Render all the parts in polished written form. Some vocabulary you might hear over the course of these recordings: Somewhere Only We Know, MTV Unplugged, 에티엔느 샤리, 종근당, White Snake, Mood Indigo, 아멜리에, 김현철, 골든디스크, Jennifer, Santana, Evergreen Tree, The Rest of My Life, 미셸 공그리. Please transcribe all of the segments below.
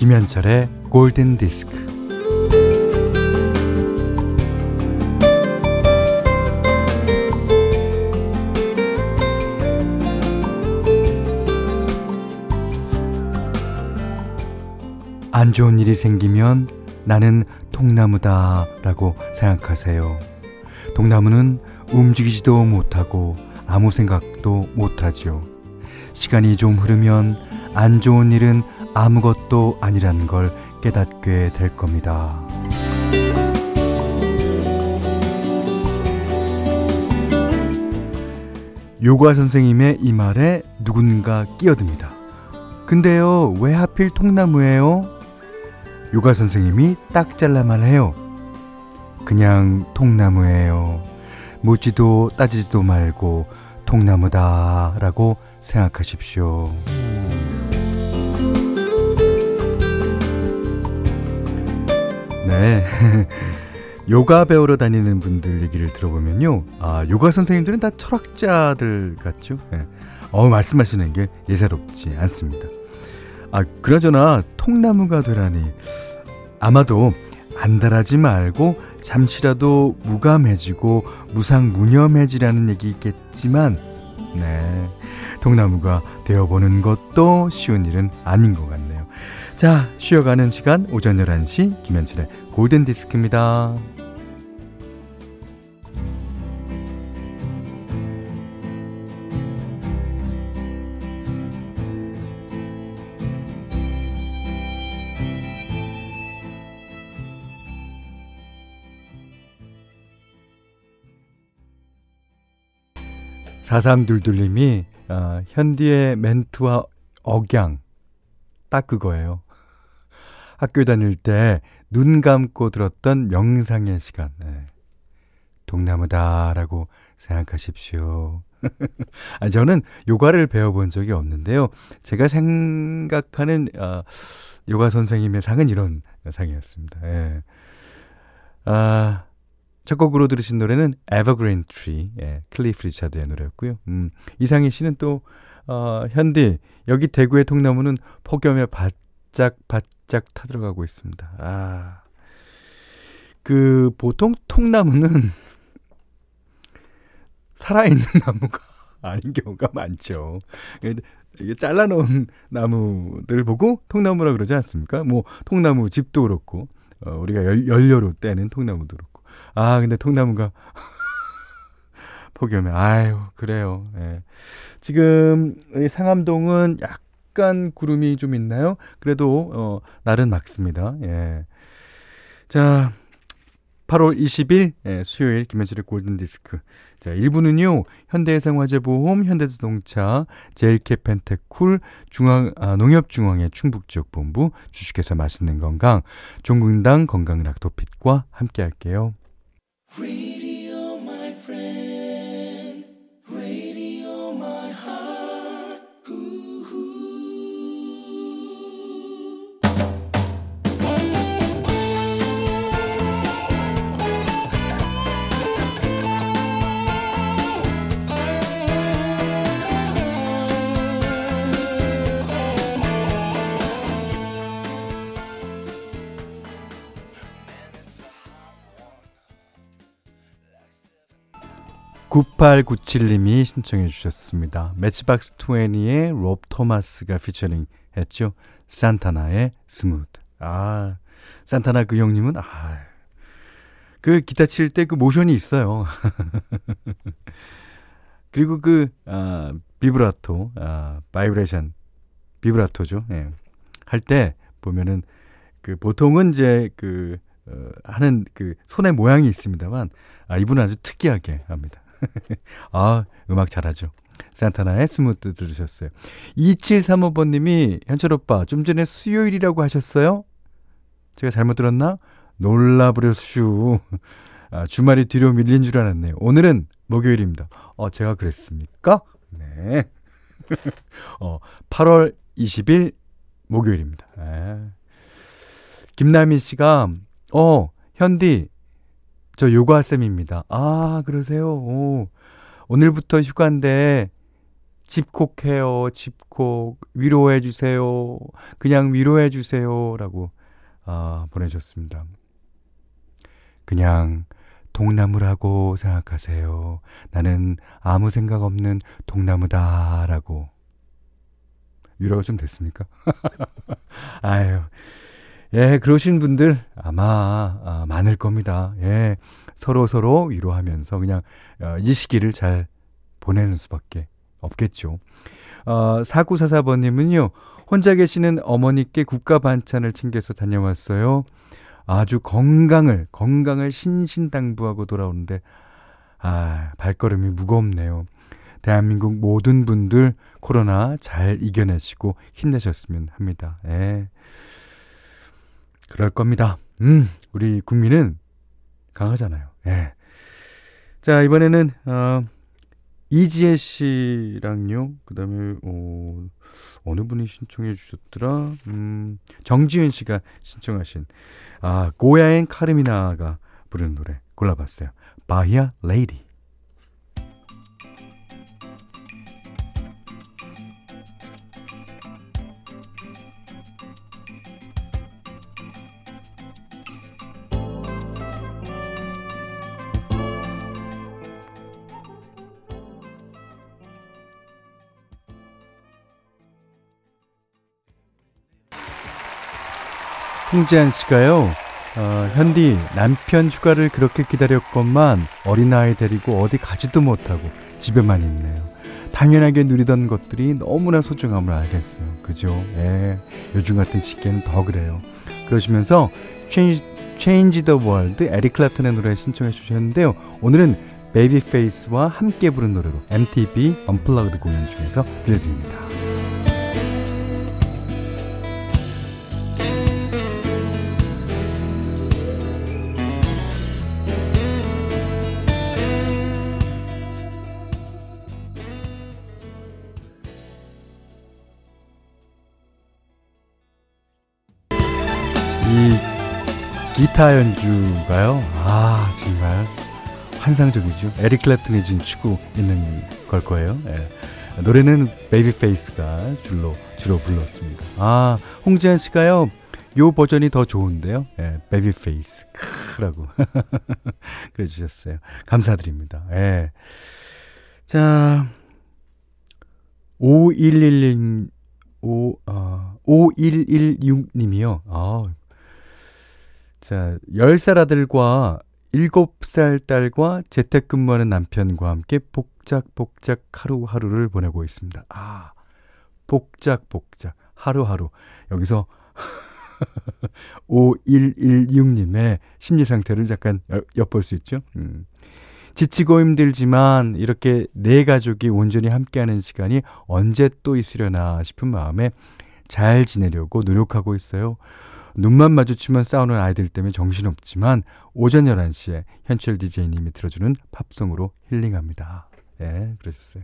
김현철의 골든디스크. 안 좋은 일이 생기면 나는 통나무다 라고 생각하세요. 통나무는 움직이지도 못하고 아무 생각도 못하죠. 시간이 좀 흐르면 안 좋은 일은 아무것도 아니라는 걸 깨닫게 될 겁니다. 요가 선생님의 이 말에 누군가 끼어듭니다. 근데요, 왜 하필 통나무예요? 요가 선생님이 딱 잘라 말해요. 그냥 통나무예요. 묻지도 따지지도 말고 통나무다 라고 생각하십시오. 네. 요가 배우러 다니는 분들 얘기를 들어보면요, 요가 선생님들은 다 철학자들 같죠? 네. 말씀하시는 게 예사롭지 않습니다. 그나저나 통나무가 되라니, 아마도 안달하지 말고 잠시라도 무감해지고 무상무념해지라는 얘기겠지만, 네, 통나무가 되어보는 것도 쉬운 일은 아닌 것 같네요. 자, 쉬어가는 시간 오전 11시 김현철의 골든디스크입니다. 사삼둘둘님이 현디의 멘트와 억양 딱 그거예요. 학교 다닐 때 눈 감고 들었던 명상의 시간. 네. 동나무다라고 생각하십시오. 저는 요가를 배워본 적이 없는데요, 제가 생각하는 요가 선생님의 상은 이런 상이었습니다. 네. 첫 곡으로 들으신 노래는 Evergreen Tree, 예, 클리프 리차드의 노래였고요. 이상희 씨는 또 현디, 여기 대구의 통나무는 폭염에 바짝바짝 타들어가고 있습니다. 그 보통 통나무는 살아있는 나무가 아닌 경우가 많죠. 이게 잘라놓은 나무들 보고 통나무라 그러지 않습니까? 뭐 통나무 집도 그렇고, 우리가 연료로 떼는 통나무도 그렇고. 근데 통나무가 폭염에, 그래요. 예. 지금 상암동은 약간 구름이 좀 있나요? 그래도 날은 맑습니다. 예. 자, 8월 20일 수요일 김현철의 골든디스크. 자, 1부는요, 현대해상화재보험, 현대자동차, 제일캐펜테쿨, 농협중앙회 충북지역본부, 주식회사 맛있는 건강, 종근당 건강락토핏과 함께할게요. Radio my friend, radio my heart. 우후. 9897님이 신청해 주셨습니다. 매치박스 20의 롭 토마스가 피처링 했죠. 산타나의 스무드. 산타나 그 형님은 그 기타 칠 때 그 모션이 있어요. 그리고 그 비브라토, 바이브레이션, 비브라토죠. 예. 할 때 보면은 그 보통은 이제 그 하는 그 손의 모양이 있습니다만, 이분은 아주 특이하게 합니다. 음악 잘하죠. 산타나의 스무드 들으셨어요. 2735번님이 현철오빠 좀 전에 수요일이라고 하셨어요? 제가 잘못 들었나? 놀라버렸슈. 주말이 뒤로 밀린 줄 알았네요. 오늘은 목요일입니다. 제가 그랬습니까? 네. 8월 20일 목요일입니다. 김남희씨가 현디, 저 요가쌤입니다. 그러세요? 오늘부터 휴가인데 집콕해요, 집콕, 위로해주세요, 그냥 위로해주세요 라고 보내주셨습니다. 그냥 동나무라고 생각하세요. 나는 아무 생각 없는 동나무다 라고. 위로가 좀 됐습니까? 아유, 예, 그러신 분들 아마 많을 겁니다. 예, 서로서로 위로하면서 그냥 이 시기를 잘 보내는 수밖에 없겠죠. 4944번님은요, 혼자 계시는 어머니께 국가 반찬을 챙겨서 다녀왔어요. 아주 건강을 신신당부하고 돌아오는데 발걸음이 무겁네요. 대한민국 모든 분들 코로나 잘 이겨내시고 힘내셨으면 합니다. 예, 그럴 겁니다. 우리 국민은 강하잖아요. 예. 자, 이번에는 이지혜 씨랑요, 그 다음에 어느 분이 신청해 주셨더라. 정지윤 씨가 신청하신 고야엔 카르미나가 부르는 노래 골라봤어요. 바히아 레이디. 홍재한 씨가요, 현디, 남편 휴가를 그렇게 기다렸건만 어린아이 데리고 어디 가지도 못하고 집에만 있네요. 당연하게 누리던 것들이 너무나 소중함을 알겠어요. 그죠? 예, 요즘 같은 시기에는 더 그래요. 그러시면서 Change the World, 에릭 클랩턴의 노래 신청해 주셨는데요, 오늘은 베이비페이스와 함께 부른 노래로 MTV Unplugged 공연 중에서 들려드립니다. 기타 연주가요, 정말 환상적이죠. 에릭 클랩튼이 지금 치고 있는 걸 거예요. 예. 노래는 베이비페이스가 주로 불렀습니다. 홍지현 씨가요, 요 버전이 더 좋은데요. 예, 베이비페이스 크라고 그래주셨어요. 감사드립니다. 예. 자, 5116님이요. 자, 10살 아들과 7살 딸과 재택근무하는 남편과 함께 복작복작 하루하루를 보내고 있습니다. 복작복작 하루하루. 여기서 5116님의 심리상태를 잠깐 엿볼 수 있죠. 지치고 힘들지만 이렇게 내 가족이 온전히 함께하는 시간이 언제 또 있으려나 싶은 마음에 잘 지내려고 노력하고 있어요. 눈만 마주치면 싸우는 아이들 때문에 정신없지만 오전 11시에 현철 DJ님이 들어주는 팝송으로 힐링합니다. 예, 그러셨어요.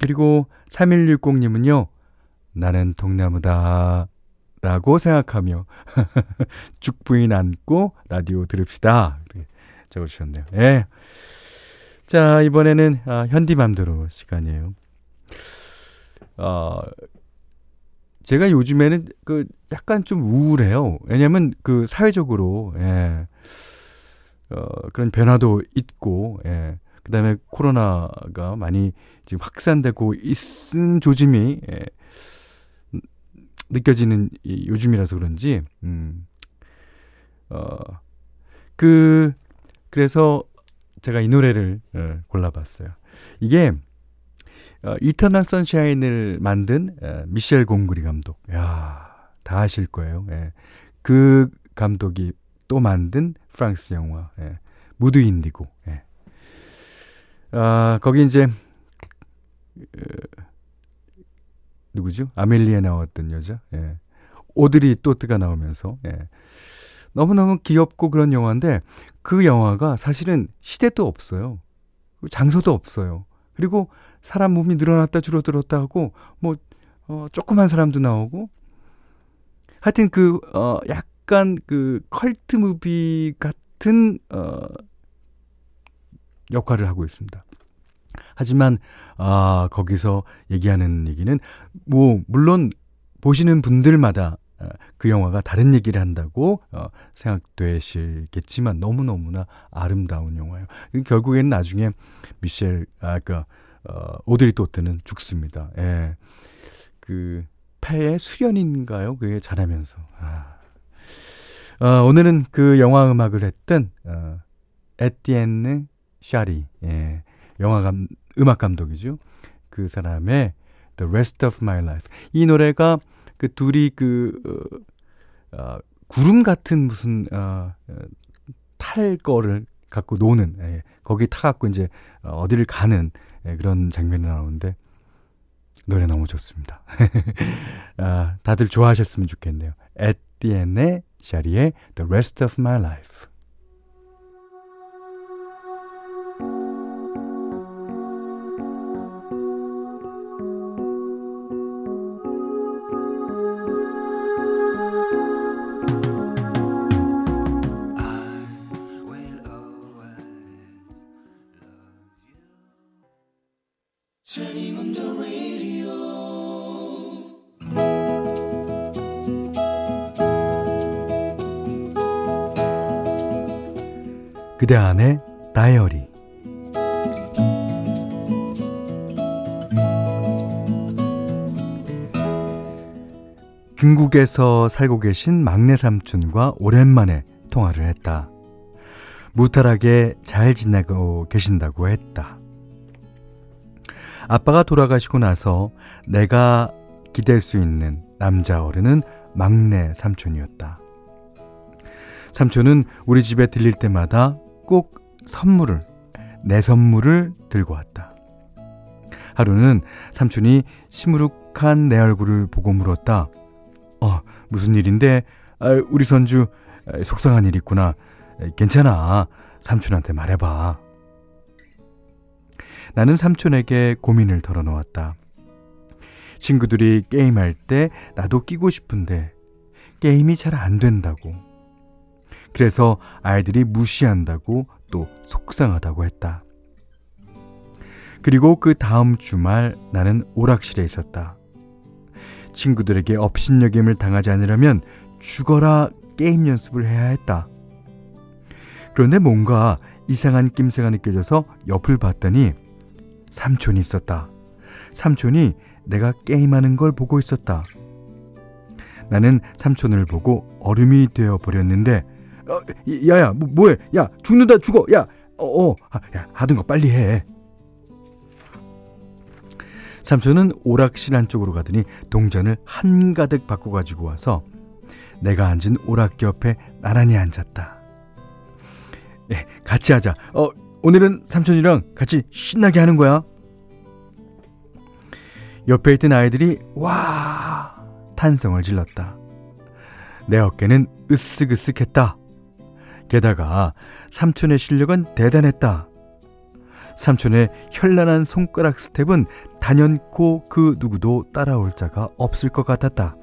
그리고 3160님은요, 나는 동나무다 라고 생각하며 죽부인 안고 라디오 들읍시다 적어주셨네요. 예. 자, 이번에는 현디맘대로 시간이에요. 제가 요즘에는 약간 좀 우울해요. 왜냐면 사회적으로, 예, 그런 변화도 있고, 예, 그 다음에 코로나가 많이 지금 확산되고 있은 조짐이, 예, 느껴지는 이 요즘이라서 그런지, 그래서 제가 이 노래를, 예, 골라봤어요. 이게, 이터널 선샤인을 만든 미셸 공그리 감독. 다 아실 거예요. 예. 그 감독이 또 만든 프랑스 영화, 예, 무드 인디고. 예. 거기 이제 누구죠? 아멜리에 나왔던 여자, 예, 오드리 또트가 나오면서, 예, 너무너무 귀엽고 그런 영화인데, 그 영화가 사실은 시대도 없어요. 장소도 없어요. 그리고 사람 몸이 늘어났다 줄어들었다 하고, 뭐 조그만 사람도 나오고, 하여튼 약간 컬트 무비 같은 역할을 하고 있습니다. 하지만 거기서 얘기하는 얘기는 뭐 물론 보시는 분들마다 그 영화가 다른 얘기를 한다고 생각되시겠지만 너무너무나 아름다운 영화예요. 결국에는 나중에 오드리 토트는 죽습니다. 예. 그 폐의 수련인가요? 그게 자라면서. 오늘은 그 영화 음악을 했던 에티엔느 샤리, 예. 음악 감독이죠. 그 사람의 The Rest of My Life. 이 노래가 그 둘이 구름 같은 무슨 탈 거를 갖고 노는, 예. 거기 타갖고 이제 어디를 가는, 예. 그런 장면이 나오는데 노래 너무 좋습니다. 다들 좋아하셨으면 좋겠네요. 에티엔느 샤리의 The Rest of My Life. 그대 안의 다이어리. 중국에서 살고 계신 막내 삼촌과 오랜만에 통화를 했다. 무탈하게 잘 지내고 계신다고 했다. 아빠가 돌아가시고 나서 내가 기댈 수 있는 남자 어른은 막내 삼촌이었다. 삼촌은 우리 집에 들릴 때마다 꼭 내 선물을 들고 왔다. 하루는 삼촌이 시무룩한 내 얼굴을 보고 물었다. 무슨 일인데? 우리 선주 속상한 일 있구나. 괜찮아. 삼촌한테 말해봐. 나는 삼촌에게 고민을 털어놓았다. 친구들이 게임할 때 나도 끼고 싶은데 게임이 잘 안 된다고. 그래서 아이들이 무시한다고 또 속상하다고 했다. 그리고 그 다음 주말 나는 오락실에 있었다. 친구들에게 업신여김을 당하지 않으려면 죽어라 게임 연습을 해야 했다. 그런데 뭔가 이상한 낌새가 느껴져서 옆을 봤더니 삼촌이 있었다. 삼촌이 내가 게임하는 걸 보고 있었다. 나는 삼촌을 보고 얼음이 되어버렸는데 야야 뭐해? 야 죽는다 죽어. 야 하던 거 빨리 해. 삼촌은 오락실 한쪽으로 가더니 동전을 한가득 바꿔 가지고 와서 내가 앉은 오락기 옆에 나란히 앉았다. 예, 같이 하자. 오늘은 삼촌이랑 같이 신나게 하는 거야. 옆에 있던 아이들이 와 탄성을 질렀다. 내 어깨는 으쓱으쓱했다. 게다가 삼촌의 실력은 대단했다. 삼촌의 현란한 손가락 스텝은 단연코 그 누구도 따라올 자가 없을 것 같았다.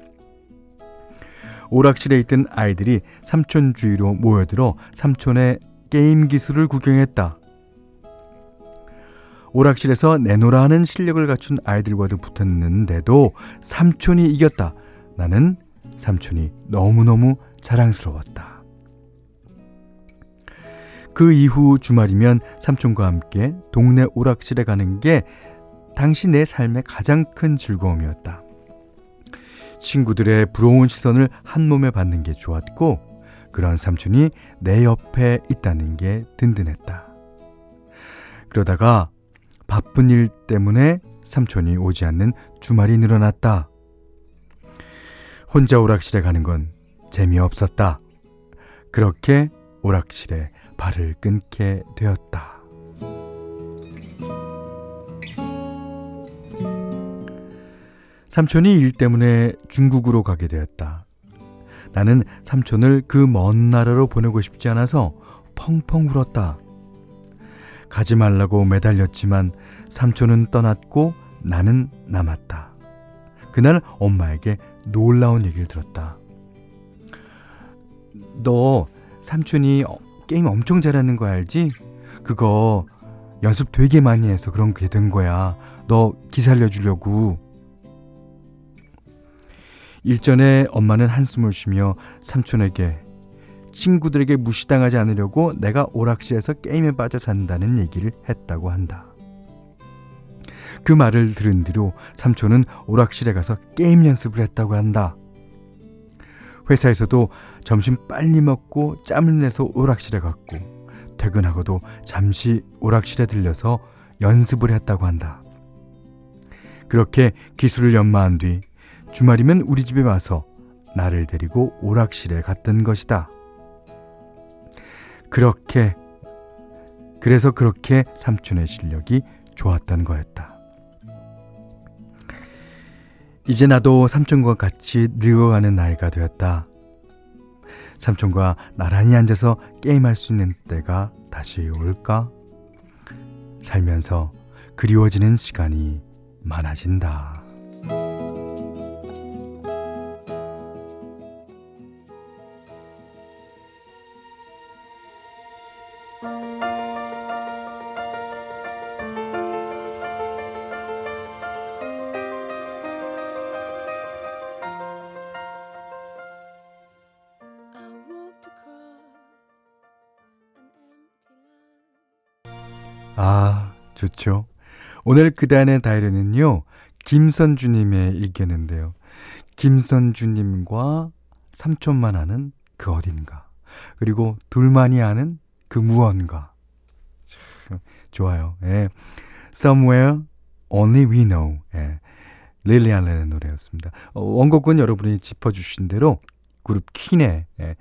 오락실에 있던 아이들이 삼촌 주위로 모여들어 삼촌의 게임 기술을 구경했다. 오락실에서 내놓으라 하는 실력을 갖춘 아이들과도 붙었는데도 삼촌이 이겼다. 나는 삼촌이 너무너무 자랑스러웠다. 그 이후 주말이면 삼촌과 함께 동네 오락실에 가는 게 당시 내 삶의 가장 큰 즐거움이었다. 친구들의 부러운 시선을 한 몸에 받는 게 좋았고 그런 삼촌이 내 옆에 있다는 게 든든했다. 그러다가 바쁜 일 때문에 삼촌이 오지 않는 주말이 늘어났다. 혼자 오락실에 가는 건 재미없었다. 그렇게 오락실에 발을 끊게 되었다. 삼촌이 일 때문에 중국으로 가게 되었다. 나는 삼촌을 그 먼 나라로 보내고 싶지 않아서 펑펑 울었다. 가지 말라고 매달렸지만 삼촌은 떠났고 나는 남았다. 그날 엄마에게 놀라운 얘기를 들었다. 너 삼촌이 게임 엄청 잘하는 거 알지? 그거 연습 되게 많이 해서 그런 게 된 거야. 너 기사 알려주려고. 일전에 엄마는 한숨을 쉬며 삼촌에게 친구들에게 무시당하지 않으려고 내가 오락실에서 게임에 빠져 산다는 얘기를 했다고 한다. 그 말을 들은 뒤로 삼촌은 오락실에 가서 게임 연습을 했다고 한다. 회사에서도 점심 빨리 먹고 짬을 내서 오락실에 갔고 퇴근하고도 잠시 오락실에 들려서 연습을 했다고 한다. 그렇게 기술을 연마한 뒤 주말이면 우리 집에 와서 나를 데리고 오락실에 갔던 것이다. 그래서 그렇게 삼촌의 실력이 좋았던 거였다. 이제 나도 삼촌과 같이 늙어가는 나이가 되었다. 삼촌과 나란히 앉아서 게임할 수 있는 때가 다시 올까? 살면서 그리워지는 시간이 많아진다. 아, 좋죠. 오늘 그대안의 다이어리는요, 김선주님의 일기였는데요. 김선주님과 삼촌만 아는 그 어딘가, 그리고 둘만이 아는 그 무언가. 참, 좋아요. 예. Somewhere Only We Know. 예. 릴리 알렌의 노래였습니다. 원곡은 여러분이 짚어주신 대로 그룹 퀸의, 예.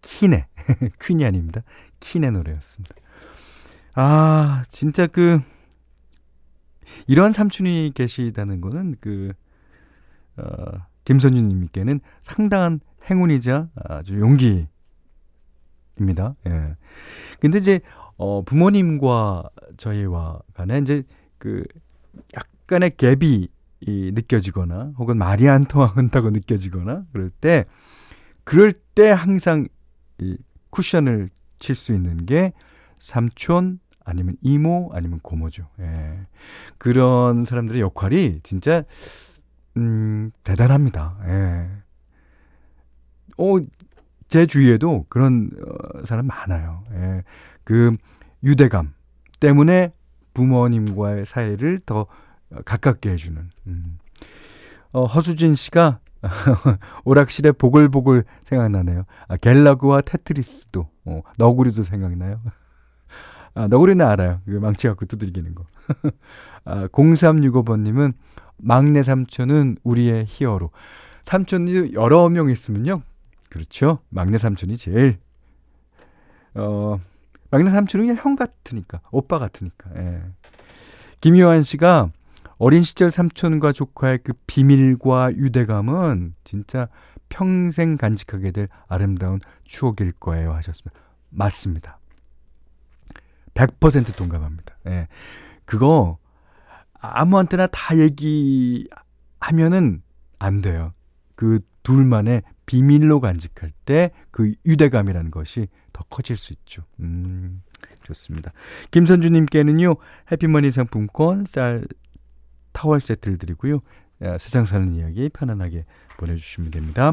퀸의 퀸이 아닙니다. 퀸의 노래였습니다. 아, 진짜 그 이런 삼촌이 계시다는 거는 그 김선주님께는 상당한 행운이자 아주 용기입니다. 예. 근데 이제 부모님과 저희와 간에 이제 그 약간의 갭이 느껴지거나 혹은 말이 안 통한다고 느껴지거나 그럴 때 항상 이 쿠션을 칠 수 있는 게 삼촌 아니면 이모 아니면 고모죠. 예. 그런 사람들의 역할이 진짜 대단합니다. 예. 제 주위에도 그런 사람 많아요. 예. 그 유대감 때문에 부모님과의 사이를 더 가깝게 해주는. 허수진 씨가 오락실에 보글보글 생각나네요. 아, 갤러그와 테트리스도 너구리도 생각나요. 아, 너구리는 알아요. 망치 갖고 두들기는 거. 아, 0365번님은 막내 삼촌은 우리의 히어로. 삼촌이 여러 명 있으면요. 그렇죠. 막내 삼촌이 제일. 막내 삼촌은 그냥 형 같으니까. 오빠 같으니까. 예. 김요한 씨가 어린 시절 삼촌과 조카의 그 비밀과 유대감은 진짜 평생 간직하게 될 아름다운 추억일 거예요. 하셨습니다. 맞습니다. 100% 동감합니다. 예. 그거 아무한테나 다 얘기하면은 안 돼요. 그 둘만의 비밀로 간직할 때 그 유대감이라는 것이 더 커질 수 있죠. 좋습니다. 김선주님께는요, 해피머니 상품권, 쌀 타월 세트를 드리고요. 세상 사는 이야기 편안하게 보내주시면 됩니다.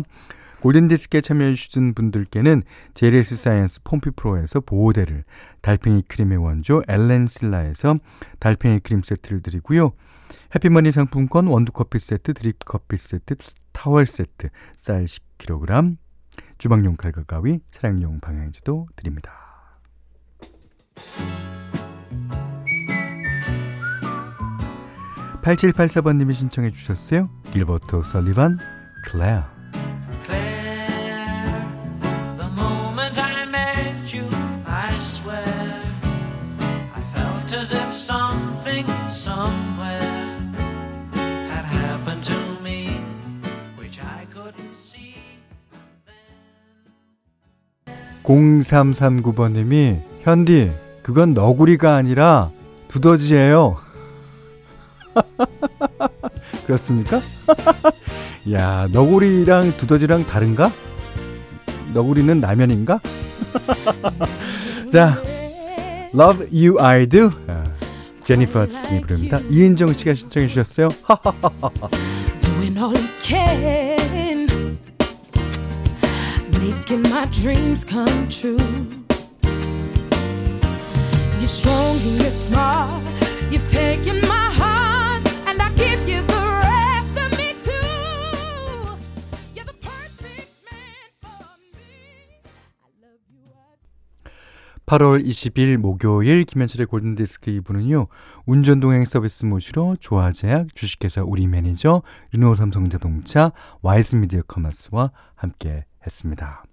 골든디스크에 참여해주신 분들께는 JLS 사이언스 폼피프로에서 보호대를, 달팽이 크림의 원조 엘렌실라에서 달팽이 크림 세트를 드리고요. 해피머니 상품권, 원두커피 세트, 드립커피 세트, 타월 세트, 쌀 10kg, 주방용 칼과 가위, 차량용 방향지도 드립니다. 8784번님이 신청해 주셨어요. 딜버트 설리반, 클레어. (0339번님이) 현디, 그건 너구리가 아니라 두더지예요. 그렇습니까? 야, 너구리랑 두더지랑 다른가? 너구리는 라면인가? 자, Love You I Do. 제니퍼 아티슨이 부릅니다. 이은정 씨가 신청해 주셨어요. Doing all I can, making my dreams come true. You're strong and you're smart. You've taken my heart and I give you the rest of me too. You're the perfect man for me. I love you. 8월 20일 목요일 김현철의 골든디스크 2부는요. 운전동행 서비스 모시러 조화제약, 주식회사 우리매니저, 르노삼성자동차, 와이스미디어 커머스와 함께 했습니다.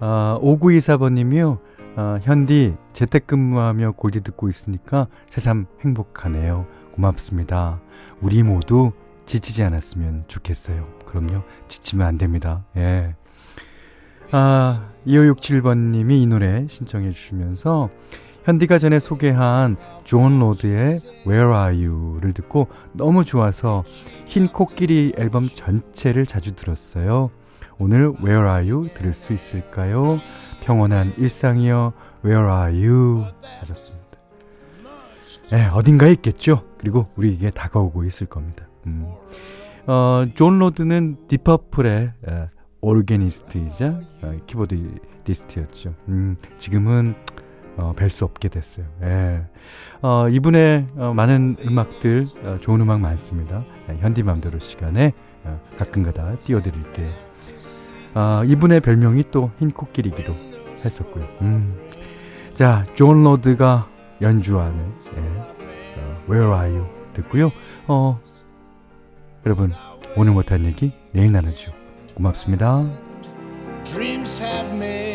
5924번님이요. 현디 재택근무하며 골디 듣고 있으니까 새삼 행복하네요. 고맙습니다. 우리 모두 지치지 않았으면 좋겠어요. 그럼요. 지치면 안 됩니다. 예. 2567번님이 이 노래 신청해 주시면서 현디가 전에 소개한 존 로드의 Where Are You를 듣고 너무 좋아서 흰 코끼리 앨범 전체를 자주 들었어요. 오늘 Where Are You 들을 수 있을까요? 평온한 일상이여 Where Are You 하셨습니다. 네, 어딘가에 있겠죠. 그리고 우리에게 다가오고 있을 겁니다. 존 로드는 딥퍼플의 오르게니스트이자 키보디스트였죠. 지금은 뵐 수 없게 됐어요. 예. 이분의 많은 음악들 좋은 음악 많습니다. 현디맘대로 시간에 가끔가다 띄워드릴게요. 이분의 별명이 또 흰 코끼리기도 했었고요. 자, 존 로드가 연주하는 Where Are You 듣고요. 여러분 오늘 못한 얘기 내일 나누죠. 고맙습니다. Dreams have made